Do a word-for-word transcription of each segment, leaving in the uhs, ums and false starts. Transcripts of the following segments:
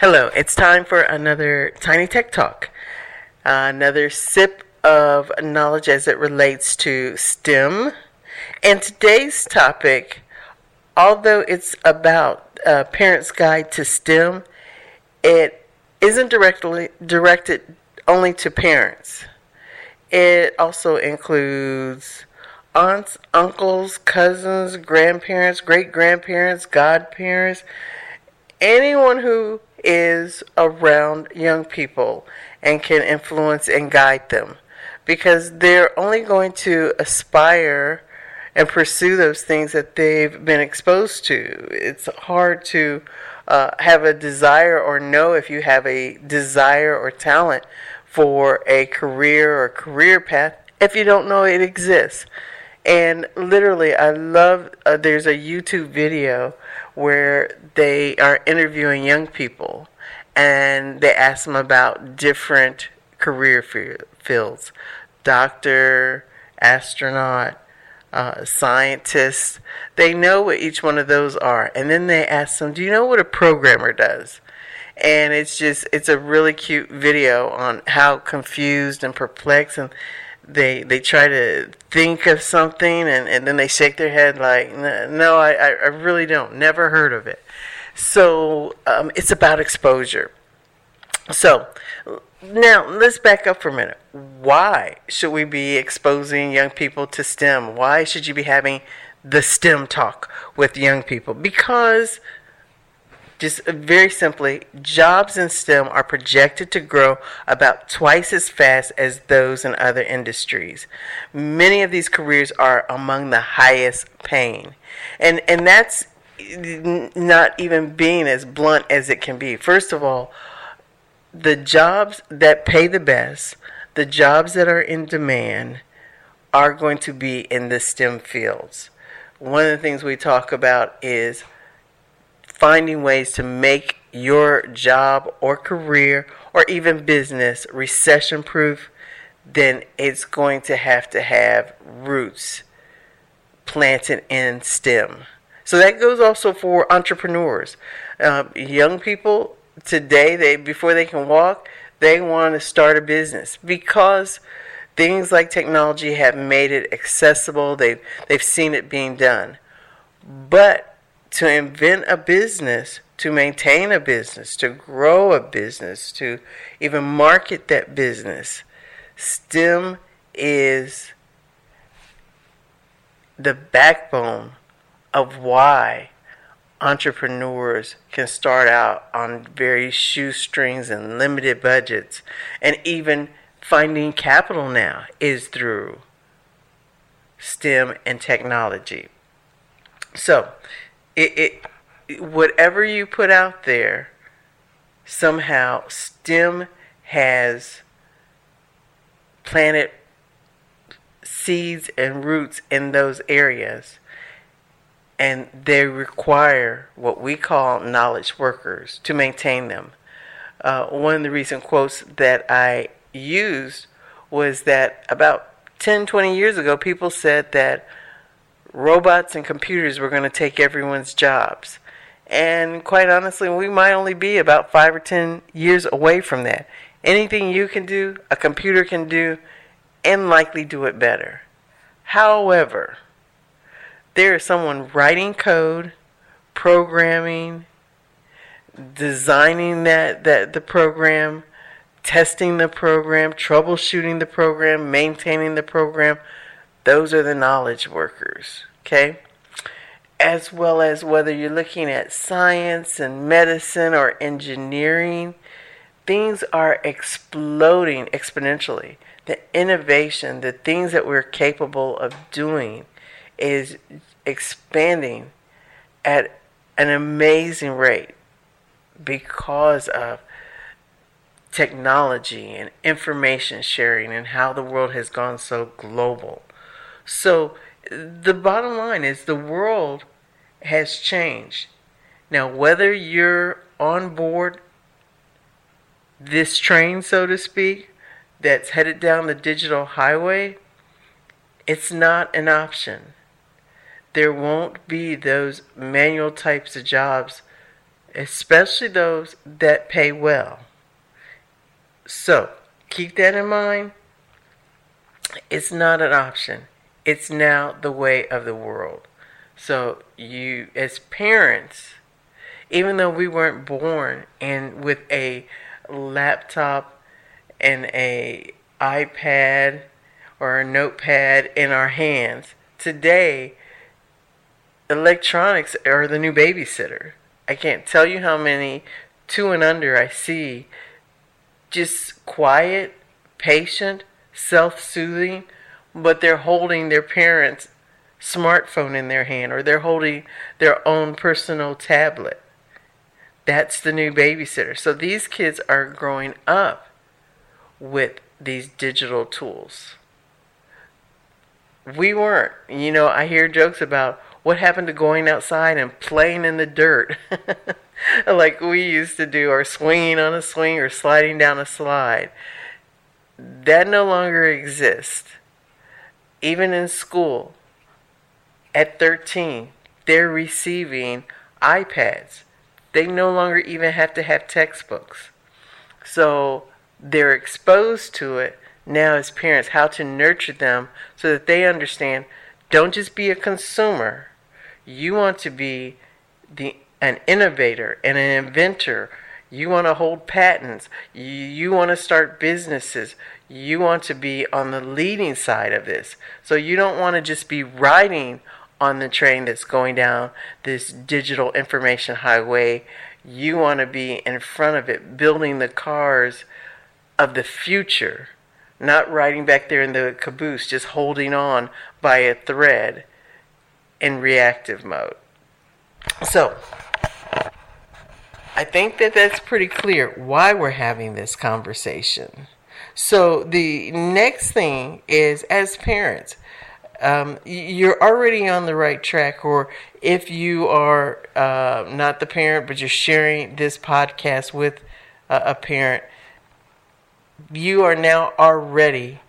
Hello, it's time for another Tiny Tech Talk. Uh, another sip of knowledge as it relates to STEM. And today's topic, although it's about uh, Parents' Guide to STEM, it isn't directly directed only to parents. It also includes aunts, uncles, cousins, grandparents, great-grandparents, godparents, anyone who is around young people and can influence and guide them, because they're only going to aspire and pursue those things that they've been exposed to. It's hard to uh, have a desire or know if you have a desire or talent for a career or career path if you don't know it exists. And literally, I love, uh, there's a YouTube video where they are interviewing young people and they ask them about different career fields. Doctor, astronaut, uh, scientist. They know what each one of those are. And then they ask them, do you know what a programmer does? And it's just, it's a really cute video on how confused and perplexed and They they try to think of something, and, and then they shake their head like, no, I, I really don't. Never heard of it. So um, it's about exposure. So now let's back up for a minute. Why should we be exposing young people to STEM? Why should you be having the STEM talk with young people? Because, just very simply, jobs in STEM are projected to grow about twice as fast as those in other industries. Many of these careers are among the highest paying. And and that's not even being as blunt as it can be. First of all, the jobs that pay the best, the jobs that are in demand, are going to be in the STEM fields. One of the things we talk about is finding ways to make your job or career or even business recession-proof, then it's going to have to have roots planted in STEM. So that goes also for entrepreneurs. Uh, young people today, they before they can walk, they want to start a business because things like technology have made it accessible. They've, they've seen it being done. But to invent a business, to maintain a business, to grow a business, to even market that business, STEM is the backbone of why entrepreneurs can start out on very shoestrings and limited budgets. And even finding capital now is through STEM and technology. So It, it, whatever you put out there, somehow STEM has planted seeds and roots in those areas, and they require what we call knowledge workers to maintain them. Uh, one of the recent quotes that I used was that about ten, twenty years ago, people said that robots and computers were going to take everyone's jobs. And quite honestly, we might only be about five or ten years away from that. Anything you can do, a computer can do, and likely do it better. However, there is someone writing code, programming, designing that, that the program, testing the program, troubleshooting the program, maintaining the program. Those are the knowledge workers, okay? As well as whether you're looking at science and medicine or engineering, things are exploding exponentially. The innovation, the things that we're capable of doing is expanding at an amazing rate. because of technology and information sharing and how the world has gone so global. So the bottom line is the world has changed. Now, whether you're on board this train, so to speak, that's headed down the digital highway, it's not an option. There won't be those manual types of jobs, especially those that pay well. So keep that in mind. It's not an option. It's now the way of the world. So you, as parents, even though we weren't born and with a laptop and a iPad or a notepad in our hands, today electronics are the new babysitter. I can't tell you how many two and under I see just quiet, patient, self-soothing, but they're holding their parents' smartphone in their hand or they're holding their own personal tablet. That's the new babysitter. So these kids are growing up with these digital tools. We weren't. You know, I hear jokes about what happened to going outside and playing in the dirt like we used to do, or swinging on a swing or sliding down a slide. That no longer exists. Even in school, at thirteen, they're receiving iPads. They no longer even have to have textbooks. So they're exposed to it now as parents, how to nurture them so that they understand, don't just be a consumer. You want to be the an innovator and an inventor. You want to hold patents. You, you want to start businesses. You want to be on the leading side of this. So you don't want to just be riding on the train that's going down this digital information highway. You want to be in front of it, building the cars of the future, not riding back there in the caboose, just holding on by a thread in reactive mode. So I think that that's pretty clear why we're having this conversation. So the next thing is, as parents, Um, you're already on the right track, or if you are uh, not the parent, but you're sharing this podcast with uh, a parent, you are now already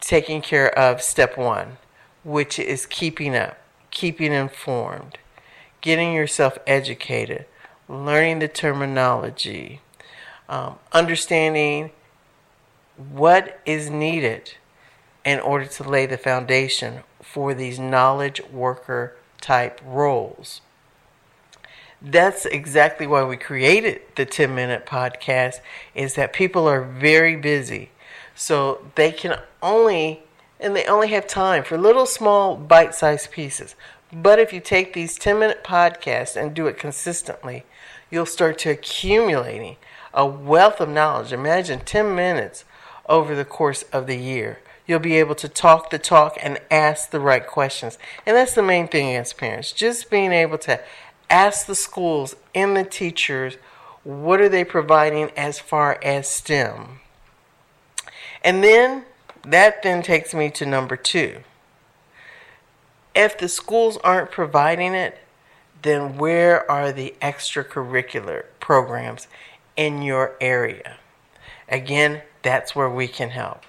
taking care of step one, which is keeping up, keeping informed, getting yourself educated, learning the terminology, um, understanding what is needed in order to lay the foundation for these knowledge worker type roles. That's exactly why we created the ten minute podcast, is that people are very busy. So they can only, and they only have time for little small bite-sized pieces. But if you take these ten minute podcasts and do it consistently, you'll start to accumulating a wealth of knowledge. Imagine ten minutes over the course of the year. You'll be able to talk the talk and ask the right questions. And that's the main thing as parents, just being able to ask the schools and the teachers, what are they providing as far as STEM? And then that then takes me to number two. If the schools aren't providing it, then where are the extracurricular programs in your area? Again, that's where we can help.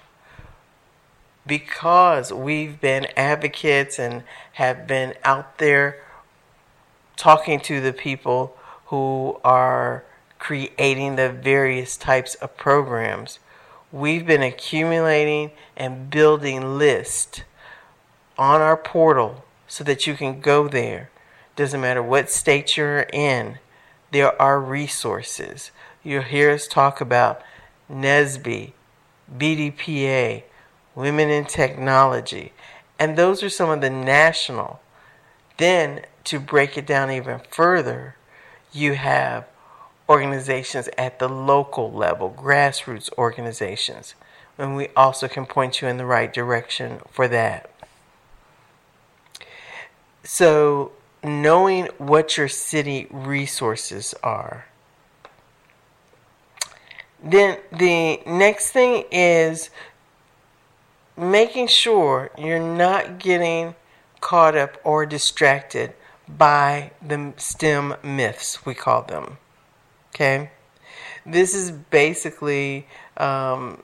Because we've been advocates and have been out there talking to the people who are creating the various types of programs, we've been accumulating and building lists on our portal so that you can go there. Doesn't matter what state you're in, there are resources. You'll hear us talk about N S B E, B D P A, Women in Technology, and those are some of the national. Then, to break it down even further, you have organizations at the local level, grassroots organizations, and we also can point you in the right direction for that. So, knowing what your city resources are, Then the next thing is making sure you're not getting caught up or distracted by the STEM myths, we call them. Okay? This is basically um,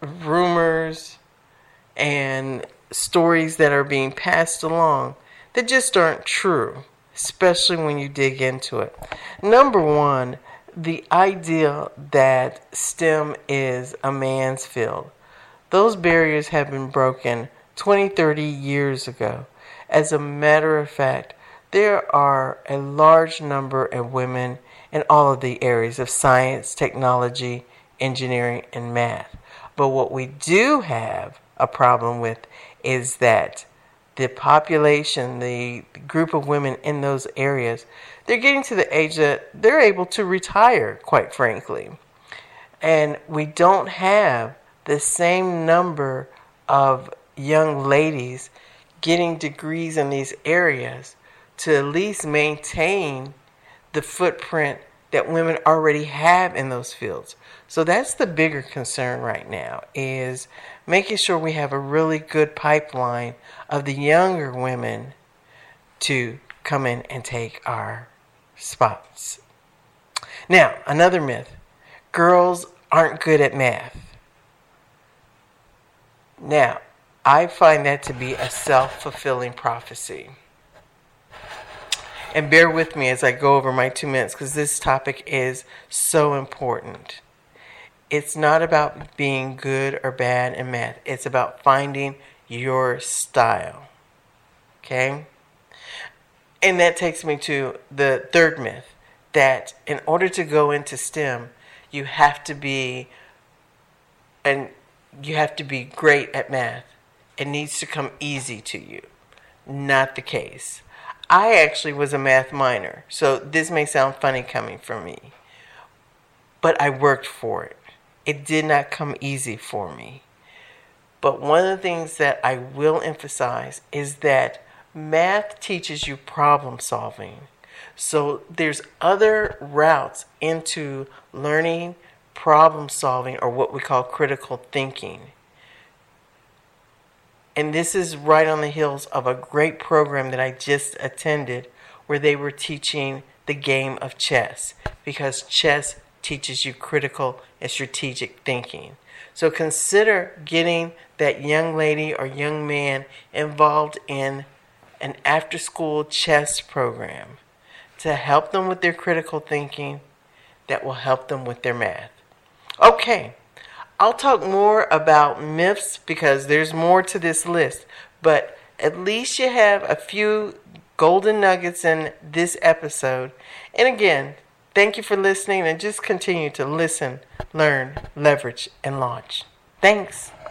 rumors and stories that are being passed along that just aren't true, especially when you dig into it. Number one, the idea that STEM is a man's field. Those barriers have been broken twenty, thirty years ago. As a matter of fact, there are a large number of women in all of the areas of science, technology, engineering, and math. But what we do have a problem with is that the population, the group of women in those areas, they're getting to the age that they're able to retire, quite frankly. And we don't have the same number of young ladies getting degrees in these areas to at least maintain the footprint that women already have in those fields. So that's the bigger concern right now, is making sure we have a really good pipeline of the younger women to come in and take our spots. Now, another myth. Girls aren't good at math. Now, I find that to be a self-fulfilling prophecy. And bear with me as I go over my two minutes because this topic is so important. It's not about being good or bad in math. It's about finding your style. Okay? And that takes me to the third myth, that in order to go into STEM, you have to be and you have to be great at math. It needs to come easy to you. Not the case. I actually was a math minor, so this may sound funny coming from me, but I worked for it. It did not come easy for me. But one of the things that I will emphasize is that math teaches you problem solving. So there's other routes into learning problem solving, or what we call critical thinking. And this is right on the heels of a great program that I just attended where they were teaching the game of chess, because chess teaches you critical and strategic thinking. So consider getting that young lady or young man involved in an after-school chess program to help them with their critical thinking that will help them with their math. Okay. I'll talk more about myths because there's more to this list, but at least you have a few golden nuggets in this episode. And again, thank you for listening, and just continue to listen, learn, leverage, and launch. Thanks.